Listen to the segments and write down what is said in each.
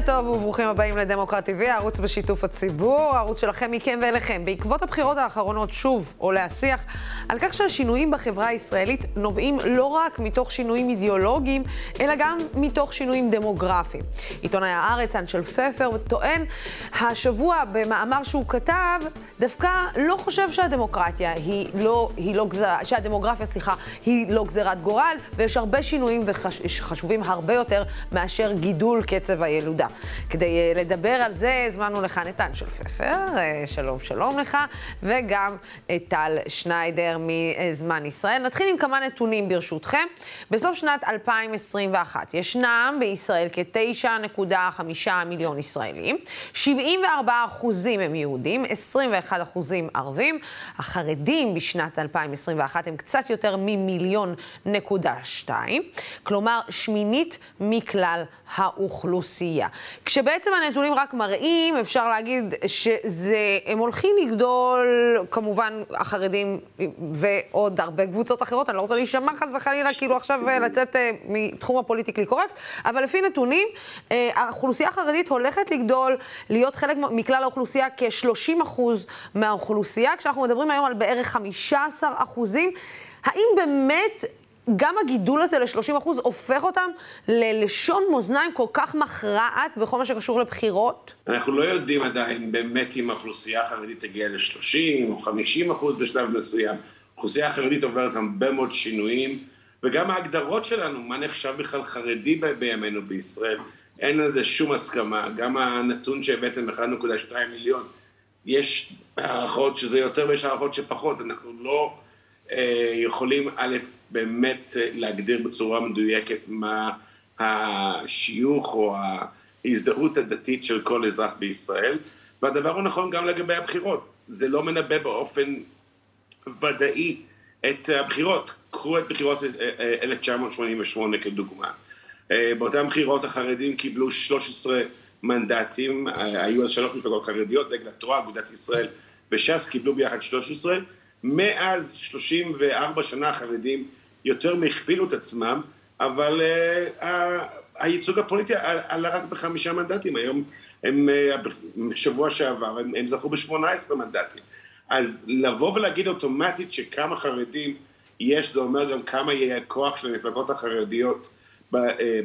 לילה טוב וברוכים הבאים לדמוקרטי TV, הערוץ בשיתוף הציבור, הערוץ שלכם מכם ואליכם. בעקבות הבחירות האחרונות שוב עולה השיח על כך שהשינויים בחברה הישראלית נובעים לא רק מתוך שינויים אידיאולוגיים, אלא גם מתוך שינויים דמוגרפיים. עיתונאי הארץ, אנשל פפר, טוען השבוע במאמר שהוא כתב, דווקא לא חושב שהדמוקרטיה שהדמוגרפיה היא לא גזרת גורל, ויש הרבה שינויים וחשובים הרבה יותר מאשר גידול קצב הילודה. כדי לדבר על זה, הזמנו לכאן את אנשל פפר, שלום לך, וגם את טל שניידר מזמן ישראל. נתחיל עם כמה נתונים ברשותכם. בסוף שנת 2021 ישנם בישראל כ-9.5 מיליון ישראלים, 74% הם יהודים, 21% ערבים. החרדים בשנת 2021 הם קצת יותר מ1.2 מיליון, כלומר שמינית מכלל האוכלוסייה. כשבעצם הנתונים רק מראים, אפשר להגיד שהם הולכים לגדול, כמובן החרדים ועוד הרבה קבוצות אחרות, אני לא רוצה להישמע חס וחלילה כאילו עכשיו לצאת מתחום הפוליטיקלי קורקט, אבל לפי נתונים, האוכלוסייה החרדית הולכת לגדול, להיות חלק מכלל האוכלוסייה כ-30% מהאוכלוסייה, כשאנחנו מדברים היום על בערך 15%. האם באמת גם הגידול הזה ל-30% הופך אותם ללשון מאזניים כל כך מכרעת בכל מה שקשור לבחירות? אנחנו לא יודעים עדיין באמת אם האוכלוסייה החרדית תגיע ל-30 או 50% בשלב מסוים. האוכלוסייה החרדית עוברת הרבה מאוד שינויים, וגם ההגדרות שלנו, מה נחשב בכלל חרדי בימינו בישראל, אין על זה שום הסכמה. גם הנתון שהבאתם 1.2 מיליון, יש הערכות שזה יותר ויש הערכות שפחות. אנחנו לא יכולים באמת להגדיר בצורה מדויקת מה השיוך או ההזדהות הדתית של כל אזרח בישראל, והדבר הוא נכון גם לגבי הבחירות. זה לא מנבא באופן ודאי את הבחירות. קחו את בחירות 1988 כדוגמה. באותן בחירות החרדים קיבלו 13 מנדטים, היו אז 3 מפלגות חרדיות, דגל התורה, אגודת ישראל ושס, קיבלו ביחד 13, מאז 34 שנה החרדים יותר מהכפילו את עצמם, אבל הייצוג הפוליטי עלה רק ב5 מנדטים. היום הם, שבוע שעבר, הם זכו ב18 מנדטים. אז לבוא ולהגיד אוטומטית שכמה חרדים יש, זה אומר גם כמה יהיה הכוח של המפלגות החרדיות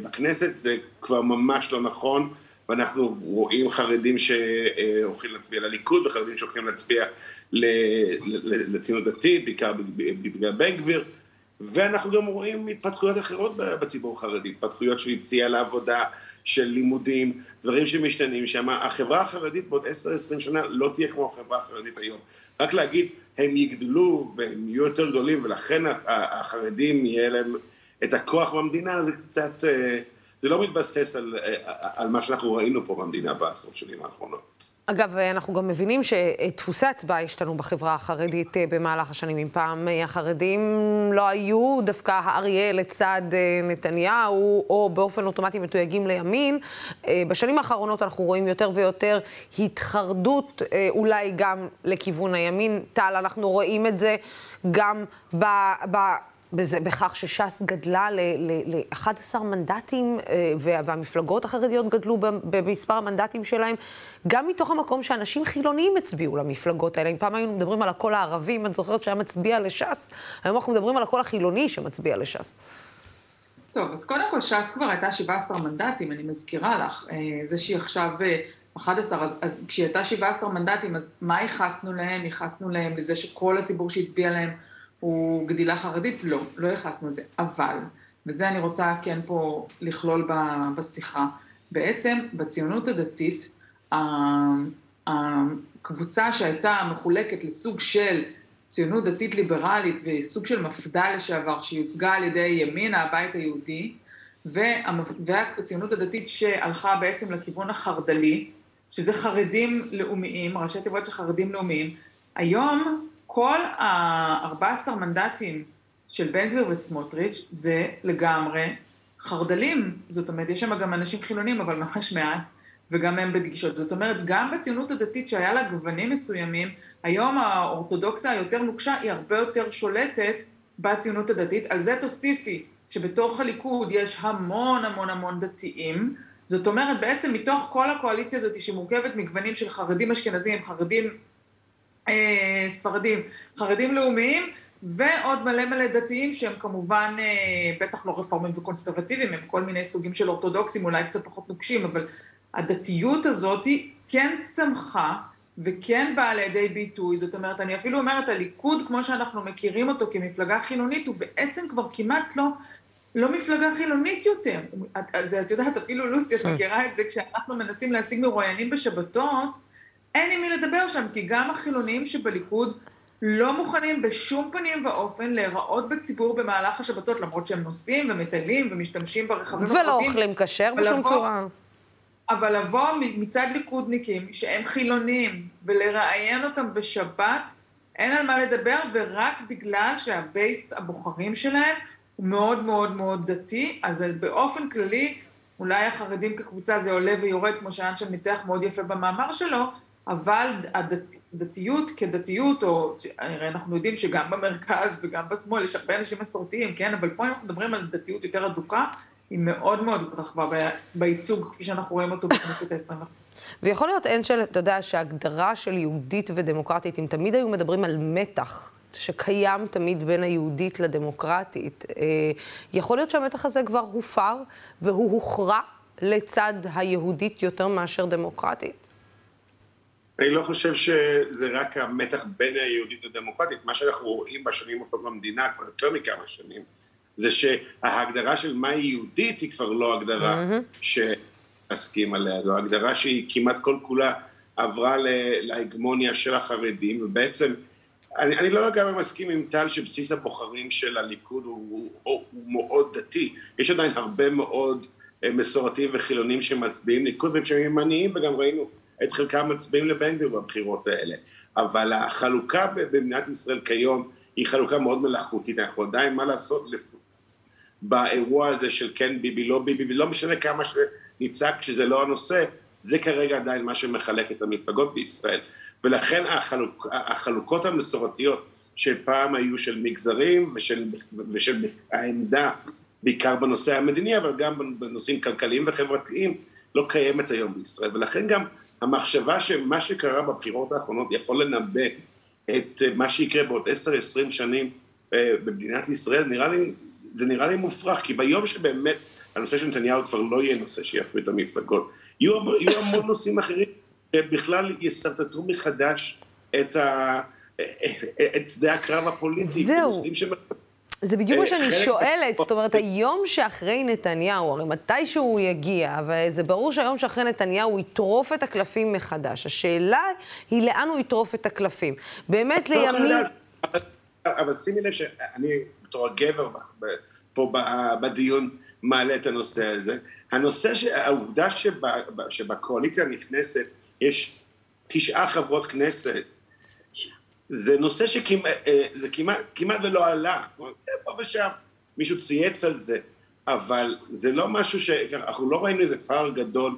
בכנסת, זה כבר ממש לא נכון. ואנחנו רואים חרדים שהולכים להצביע לליכוד, וחרדים שהולכים להצביע לציונות דתית, בעיקר בגלל בן גביר, ואנחנו גם רואים התפתחויות אחרות בציבור החרדי, התפתחויות של יציאה לעבודה, של לימודים, דברים שמשתנים שם. החברה החרדית בעוד 10-20 שנה לא תהיה כמו החברה החרדית היום. רק להגיד, הם יגדלו והם יהיו יותר גדולים, ולכן החרדים יהיה להם את הכוח במדינה, זה קצת, זה לא מתבסס על מה שאנחנו ראינו פה במדינה בעשרות שנים האחרונות. אגב, אנחנו גם מבינים שדפוסי הצבעה השתנו בחברה החרדית במהלך השנים. אם פעם החרדים לא היו דווקא האריה לצד נתניהו, או באופן אוטומטי מתויגים לימין, בשנים האחרונות אנחנו רואים יותר ויותר התחרדות, אולי גם לכיוון הימין. טל, אנחנו רואים את זה גם בכך ששס גדלה ל-11 מנדטים, והמפלגות החרדיות גדלו במספר המנדטים שלהם, גם מתוך המקום שאנשים חילוניים הצביעו למפלגות האלה. אם פעם היינו מדברים על הכל הערבים, את זוכרת שהיה מצביע לשס, היום אנחנו מדברים על הכל החילוני שמצביע לשס. טוב, אז קודם כל שס כבר הייתה 17 מנדטים, אני מזכירה לך, זה שהיא עכשיו 11, אז כשהיא הייתה 17 מנדטים, אז מה ייחסנו להם? ייחסנו להם לזה שכל הציבור שהצביע להם הוא גדילה חרדית? לא, לא יחסנו את זה. אבל, וזה אני רוצה כן פה לכלול בשיחה, בעצם בציונות הדתית, הקבוצה שהייתה מחולקת לסוג של ציונות דתית ליברלית, וסוג של מפד"ל לשעבר, שיוצגה על ידי ימינה, הבית היהודי, והציונות הדתית שהלכה בעצם לכיוון החרדלי, שזה חרדים לאומיים, ראשי תיבות של חרדים לאומיים, היום כל ה-14 מנדטים של בן גביר וסמוטריץ' זה לגמרי חרדלים. זאת אומרת, יש שם גם אנשים חילונים, אבל ממש מעט, וגם הם בדגישות. זאת אומרת, גם בציונות הדתית שהיה לה גוונים מסוימים, היום האורתודוקסיה היותר נוקשה היא הרבה יותר שולטת בציונות הדתית. על זה תוסיפי שבתוך הליכוד יש המון דתיים, זאת אומרת, בעצם מתוך כל הקואליציה הזאת שמורכבת מגוונים של חרדים אשכנזים, חרדים ספרדים, חרדים לאומיים, ועוד מלא מלא דתיים שהם כמובן בטח לא רפורמים וקונסרבטיביים, הם כל מיני סוגים של אורתודוקסים, אולי קצת פחות נוקשים, אבל הדתיות הזאת כן צמחה וכן באה לידי ביטוי. זאת אומרת, אני אפילו אומרת, הליכוד, כמו שאנחנו מכירים אותו כמפלגה חילונית, הוא בעצם כבר כמעט לא מפלגה חילונית יותר. אז את יודעת, אפילו לוסי, את מכירה את זה, כשאנחנו מנסים להשיג מרואיינים בשבתות, אין עם מי לדבר שם, כי גם החילונים שבליכוד לא מוכנים בשום פנים ואופן להיראות בציבור במהלך השבתות, למרות שהם נוסעים ומטיילים ומשתמשים ברכבים הפרטיים. ולא אוכלים כשר בשום צורה. אבל לבוא מצד ליכודניקים שהם חילונים ולראיין אותם בשבת, אין על מה לדבר, ורק בגלל שהבייס הבוחרים שלהם הוא מאוד מאוד מאוד דתי. אז באופן כללי, אולי החרדים כקבוצה זה עולה ויורד, כמו שאנשל ניתח מאוד יפה במאמר שלו, אבל הדתיות כדתיות, או אנחנו יודעים שגם במרכז וגם בשמאל יש הרבה אנשים מסורתיים, כן? אבל פה אנחנו מדברים על דתיות יותר אדוקה, היא מאוד מאוד התרחבה בייצוג, כפי שאנחנו רואים אותו בכנסת ה-25. ויכול להיות, אנשל, אתה יודע, שההגדרה של יהודית ודמוקרטית, אם תמיד היו מדברים על מתח שקיים תמיד בין היהודית לדמוקרטית, יכול להיות שהמתח הזה כבר הופר, והוא הוכרע לצד היהודית יותר מאשר דמוקרטית? אני לא חושב שזה רק המתח בין היהודית לדמוקרטית. מה שאנחנו רואים בשנים האחרונות במדינה, כבר יותר מכמה שנים, זה שההגדרה של מה יהודית היא כבר לא הגדרה שעסקים עליה. זו הגדרה שהיא כמעט כל כולה עברה להגמוניה של החרדים, ובעצם, אני לא גם מסכים עם טל שבסיס הבוחרים של הליכוד הוא מאוד דתי. יש עדיין הרבה מאוד מסורתיים וחילונים שמצביעים ליכוד, והם ימניים, וגם ראינו את חלקם מצביעים לבן גביר בבחירות האלה. אבל החלוקה במדינת ישראל כיום היא חלוקה מאוד מלאכותית. אנחנו עדיין מה לעשות באירוע הזה של כן ביבי, לא ביבי, ולא משנה כמה שניצג שזה לא הנושא, זה כרגע עדיין מה שמחלק את המפלגות בישראל. ולכן החלוקות המסורתיות שפעם היו של מגזרים ושל העמדה, בעיקר בנושא המדיני, אבל גם בנושאים כלכליים וחברתיים, לא קיימת היום בישראל. ולכן גם המחשבה שמה שקרה בבחירות האחרונות יכול לנבא את מה שיקרה בעוד 10-20 שנים במדינת ישראל, זה נראה לי מופרך, כי ביום שבאמת הנושא של נתניהו כבר לא יהיה נושא שיפוי את המפלגות, יהיו המון נושאים אחרים שבכלל יסרטטו מחדש את שדה הקרב הפוליטי. זהו. זה בדיוק מה שאני שואלת, זאת אומרת, היום שאחרי נתניהו, הרי מתי שהוא יגיע, וזה ברור שהיום שאחרי נתניהו הוא יטרוף את הקלפים מחדש. השאלה היא לאן הוא יטרוף את הקלפים. באמת לימים... אבל שימי לב שאני, בתור הגבר פה בדיון, מעלה את הנושא הזה. העובדה שבקואליציה נכנסת, יש 9 חברות כנסת, זה נושא שכמעט ולא עלה, פה ושם מישהו צייץ על זה, אבל זה לא משהו שאנחנו לא ראינו איזה פער גדול,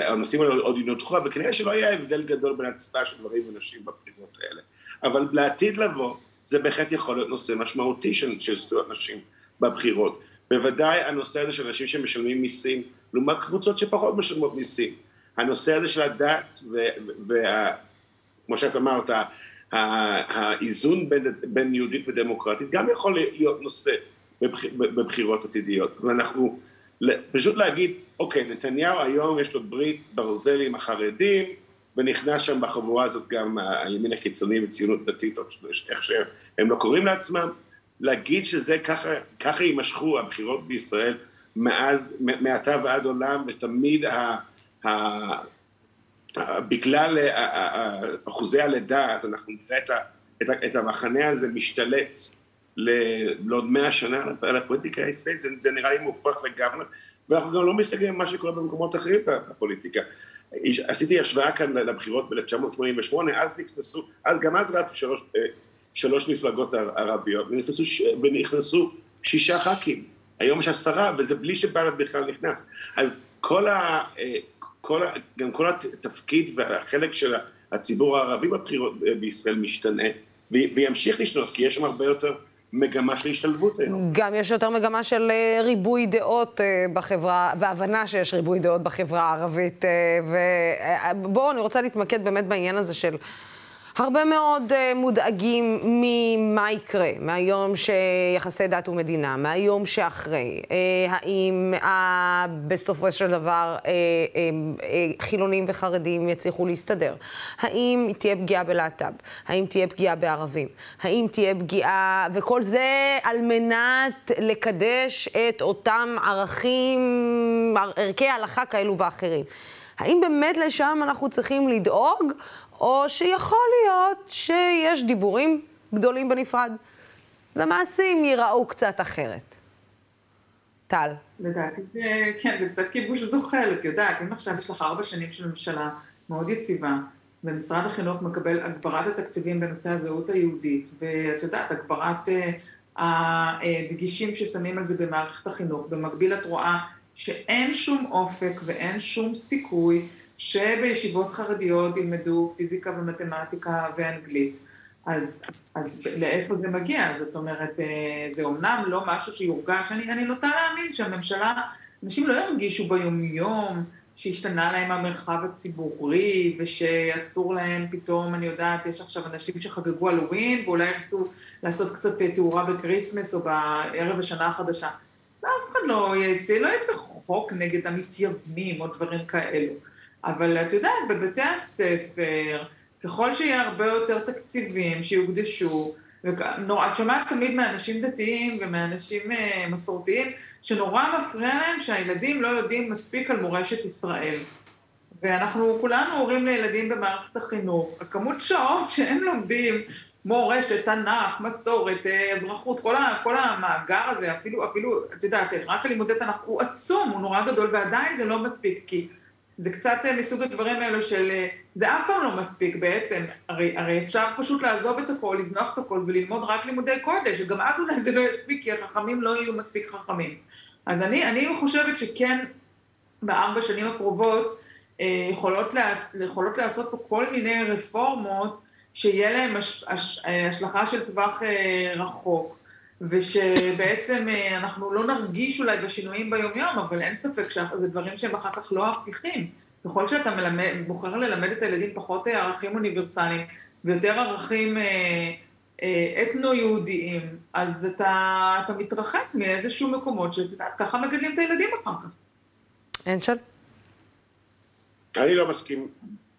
הנושאים האלה עוד ינותחו, אבל כנראה שלא היה הבדל גדול בין הצבעה של גברים ונשים בבחירות האלה. אבל לעתיד לבוא, זה בהחלט יכול להיות נושא משמעותי של זכויות נשים בבחירות. בוודאי הנושא הזה של אנשים שמשלמים מיסים, לעומת קבוצות שפחות משלמות מיסים. הנושא הזה של הדת כמו שאת אמרת, האיזון בין יהודית ודמוקרטית גם יכול להיות נושא בבחירות עתידיות. ואנחנו פשוט להגיד, אוקיי, נתניהו היום יש לו ברית ברזל עם החרדים, ונכנס שם בחבורה הזאת גם הימין הקיצוני וציונות דתית, איך שהם לא קוראים לעצמם, להגיד שזה ככה יימשכו הבחירות בישראל מעתה ועד עולם, ותמיד בגלל אחוזי הלידה, אנחנו נראה את המחנה הזה משתלט לעוד 100 שנה על הפוליטיקה הישראלית, זה נראה לי מופרך לגמרי, ואנחנו גם לא מסתכלים מה שקורה במקומות אחרים בפוליטיקה. עשיתי השוואה כאן לבחירות ב-1988, אז רצו 3 מפלגות ערביות, ונכנסו 6 ח"כים, היום יש 10, וזה בלי שבל"ד בכלל נכנס. אז גם כל התפקיד והחלק של הציבור הערבי בבחירות בישראל משתנה, וימשיך לשנות, כי יש שם הרבה יותר מגמה של השתלבות היום. גם יש יותר מגמה של ריבוי דעות בחברה, והבנה שיש ריבוי דעות בחברה הערבית. ובואו, אני רוצה להתמקד באמת בעניין הזה של הרבה מאוד מודאגים ממה יקרה, מהיום שיחסי דת ומדינה, מהיום שאחרי. האם בסופו של דבר חילונים וחרדים יצליחו להסתדר? האם תהיה פגיעה בלהט"ב? האם תהיה פגיעה בערבים? האם תהיה פגיעה, וכל זה על מנת לקדש את אותם ערכים, ערכי ההלכה כאלו ואחרים. האם באמת לשם אנחנו צריכים לדאוג? או שיכול להיות שיש דיבורים גדולים בנפרד, ומעשים ייראו קצת אחרת. טל. לדעתי, כן, זה קצת כיבוש זוחל, את יודעת, אם עכשיו יש לך 4 שנים של ממשלה מאוד יציבה, ומשרד החינוך מקבל הגברת התקציבים בנושא הזהות היהודית, ואת יודעת, הגברת הדגישים ששמים על זה במערכת החינוך, במקביל את רואה שאין שום אופק ואין שום סיכוי, שבישיבות חרדיות ילמדו פיזיקה ומתמטיקה ואנגלית. אז לאיפה זה מגיע? זאת אומרת, זה אומנם לא משהו שיורגש. אני נוטה להאמין שהממשלה, אנשים לא ירגישו ביום-יום שהשתנה להם המרחב הציבורי, ושאסור להם פתאום, אני יודעת, יש עכשיו אנשים שחגגו הלווין, ואולי ירצו לעשות קצת תאורה בקריסמס או בערב השנה החדשה. אף אחד לא יצא חוק נגד המתייוונים או דברים כאלו. אבל את יודעת, בבתי הספר, ככל שיהיה הרבה יותר תקציבים שיוקדשו, את שומעת תמיד מאנשים דתיים ומאנשים מסורתיים, שנורא מפריע להם שהילדים לא יודעים מספיק על מורשת ישראל. ואנחנו כולנו הורים לילדים במערכת החינוך. הכמות שעות שהם לומדים מורשת, תנ"ך, מסורת, אזרחות, כל המאגר הזה, אפילו, את יודעת, רק הלימודי תנ"ך הוא עצום, הוא נורא גדול, ועדיין זה לא מספיק, כי זה קצת מסוג הדברים האלו של, זה אף פעם לא מספיק בעצם, הרי אפשר פשוט לעזוב את הכל, לזנוח את הכל וללמוד רק לימודי קודש, וגם אז אולי זה לא יספיק, כי החכמים לא יהיו מספיק חכמים. אז אני חושבת שכן, ב4 שנים הקרובות, יכולות לעשות פה כל מיני רפורמות, שיהיה להם השלכה של טווח רחוק, ושבעצם אנחנו לא נרגיש אולי בשינויים ביום-יום, אבל אין ספק שזה דברים שהם אחר כך לא הפיכים. ככל שאתה בוחר ללמד את הילדים פחות ערכים אוניברסליים, ויותר ערכים אתנו-יהודיים, אז אתה מתרחק מאיזשהו מקומות שככה מגדלים את הילדים אחר כך. אנשל? אני לא מסכים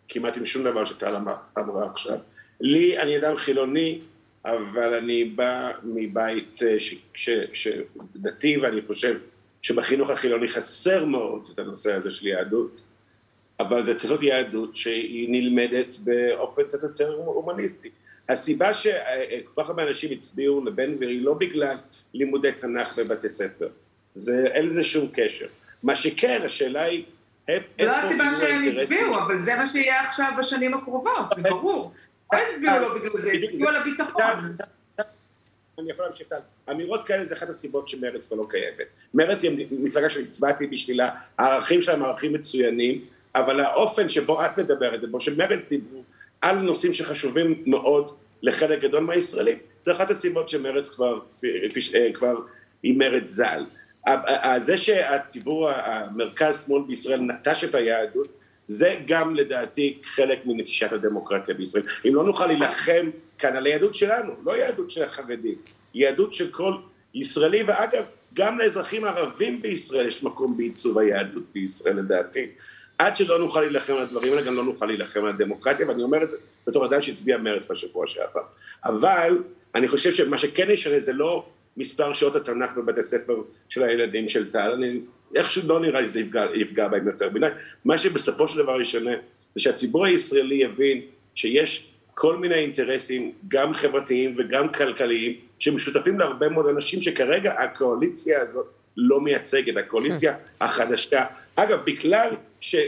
כמעט עם שום דבר שטל אמרה עכשיו. אני אדם חילוני, אבל אני בא מבית דתי, ואני חושב שבחינוך החילוני חסר מאוד את הנושא הזה של יהדות, אבל זה צריך להיות יהדות שהיא נלמדת באופן יותר הומניסטי. הסיבה שכל כך הרבה אנשים הצביעו לבן גביר היא לא בגלל לימודי תנ"ך בבתי ספר. אין לזה שום קשר. מה שכן, השאלה היא, זה לא הסיבה שהם הצביעו, אבל זה מה שיהיה עכשיו בשנים הקרובות, זה ברור. לא הצביעו לו בגלל זה, הצביעו על הביטחון. אני יכול להמשיך, אמירות כאלה זה אחת הסיבות שמרץ כבר לא קיימת. מרץ היא מפלגה שהצבעתי בשבילה, הערכים שלהם ערכים מצוינים, אבל האופן שבו את מדברת, בו שמרץ דיברו על נושאים שחשובים מאוד לחלק גדול מהישראלים, זה אחת הסיבות שמרץ כבר היא מרץ זל. זה שהציבור המרכז-שמאל בישראל נטש את היהדות, זה גם לדעתי חלק מנטישת הדמוקרטיה בישראל. אם לא נוכל להילחם כאן על היהדות שלנו, לא יהדות של החרדים, יהדות של כל ישראלי, ואגב, גם לאזרחים ערבים בישראל יש מקום בעיצוב היהדות בישראל לדעתי. עד שלא נוכל להילחם על הדברים האלה, גם לא נוכל להילחם על הדמוקרטיה, ואני אומר את זה בתור אדם שהצביע מרץ בשבוע שעבר. אבל אני חושב שמה שכן נשאר זה לא מספר שעות התנ"ך בבתי ספר של הילדים של טל, איכשהו לא נראה שזה יפגע בהם יותר. מה שבסופו של דבר ישנה, זה שהציבור הישראלי יבין שיש כל מיני אינטרסים, גם חברתיים וגם כלכליים, שמשותפים להרבה מאוד אנשים שכרגע הקואליציה הזאת לא מייצגת, הקואליציה החדשה. אגב,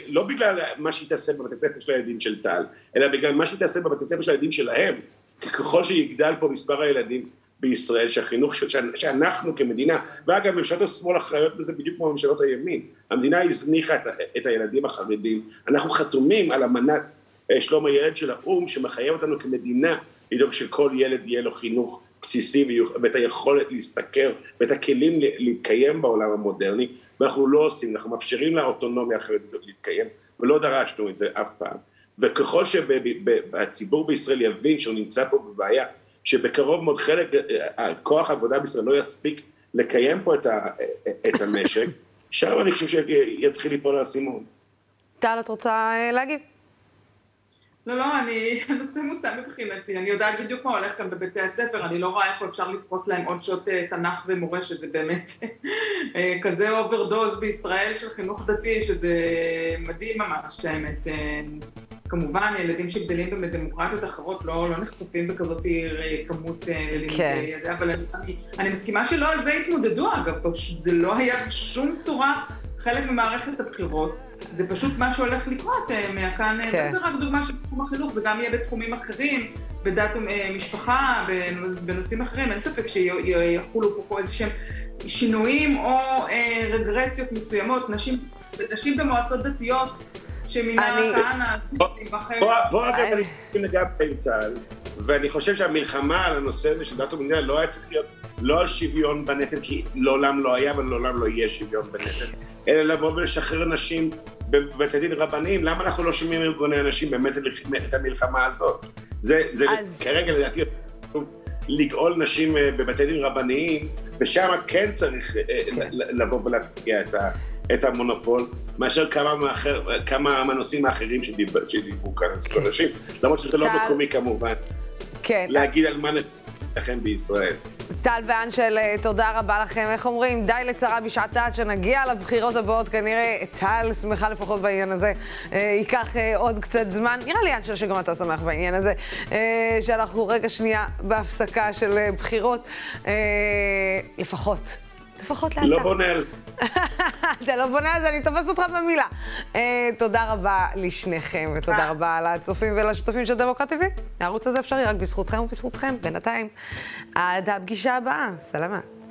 לא בגלל מה שהיא תעשה בבתי ספר של הילדים של טל, אלא בגלל מה שהיא תעשה בבתי ספר של הילדים שלהם, ככל שיגדל פה מספר הילדים, בישראל, שהחינוך שאנחנו כמדינה, ואגב, ממשלות השמאל אחראיות בזה בדיוק כמו ממשלות הימין. המדינה הזניחה את הילדים החרדים. אנחנו חתומים על אמנת שלום הילד של האו"ם, שמחייב אותנו כמדינה לדאוג שכל ילד יהיה לו חינוך בסיסי ואת היכולת להסתכל ואת הכלים להתקיים בעולם המודרני, ואנחנו לא עושים, אנחנו מאפשרים לאוטונומיה אחרת זאת להתקיים, ולא דרשנו את זה אף פעם. וככל שהציבור בישראל יבין שהוא נמצא פה בבעיה, שבקרוב מאוד חלק, כוח העבודה בישראל לא יספיק לקיים פה את המשק, שם אני חושב שיתחיל ליפול הסימון. טל, את רוצה להגיב? לא, הנושא מוצא מבחינתי, אני יודעת בדיוק מה הולך כאן בבתי הספר, אני לא רואה איפה אפשר לתפוס להם עוד שעות תנ"ך ומורשת, זה באמת כזה אוברדוז בישראל של חינוך דתי, שזה מדהים ממש, האמת. כמובן, ילדים שגדלים בדמוקרטיות אחרות לא נחשפים בכזאת כמות ללימודי, אבל אני מסכימה שלא על זה התמודדו, אגב, זה לא היה שום צורה חלק ממערכת הבחירות. זה פשוט מה שהולך לקרות מהכאן, זה רק דוגמה של תחום החינוך, זה גם יהיה בתחומים אחרים, בדת משפחה, בנושאים אחרים, אין ספק שיחולו פה איזשהם שינויים או רגרסיות מסוימות, נשים במועצות דתיות שמינה כהנא... בוא אגב, אני חושב לגבי פעיצל, ואני חושב שהמלחמה על הנושא הזה של דת ומדינה לא היה צריך להיות לא על שוויון בנטל, כי לעולם לא היה ולעולם לא יהיה שוויון בנטל, אלא לבוא ולשחרר נשים בבית הדין רבניים. למה אנחנו לא שומעים ארגוני אנשים באמת את המלחמה הזאת? זה כרגע לדעתי לגאול נשים בבית הדין רבניים, ושם כן צריך לבוא ולהפקיע את המונופול, מאשר כמה מהנושאים האחרים שדיברו כאן על נשים, למרות שזה לא מקומי כמובן להגיד על מה נתכן בישראל. טל ואנשל, תודה רבה לכם. איך אומרים? די לצרה בשעתה, עד שנגיע לבחירות הבאות. כנראה טל שמחה לפחות בעניין הזה. ייקח עוד קצת זמן. נראה לי, אנשל, שגם אתה שמח בעניין הזה. שאנחנו רגע שנייה בהפסקה של בחירות. לפחות לאט. לא בונה על זה. אתה לא בונה על זה, אני תופס אותך במילה. תודה רבה לשניכם, ותודה רבה לצופים ולשותפים של דמוקרטיה TV. הערוץ הזה אפשרי רק בזכותכם ובזכותכם, בינתיים. עד הפגישה הבאה, סלמה.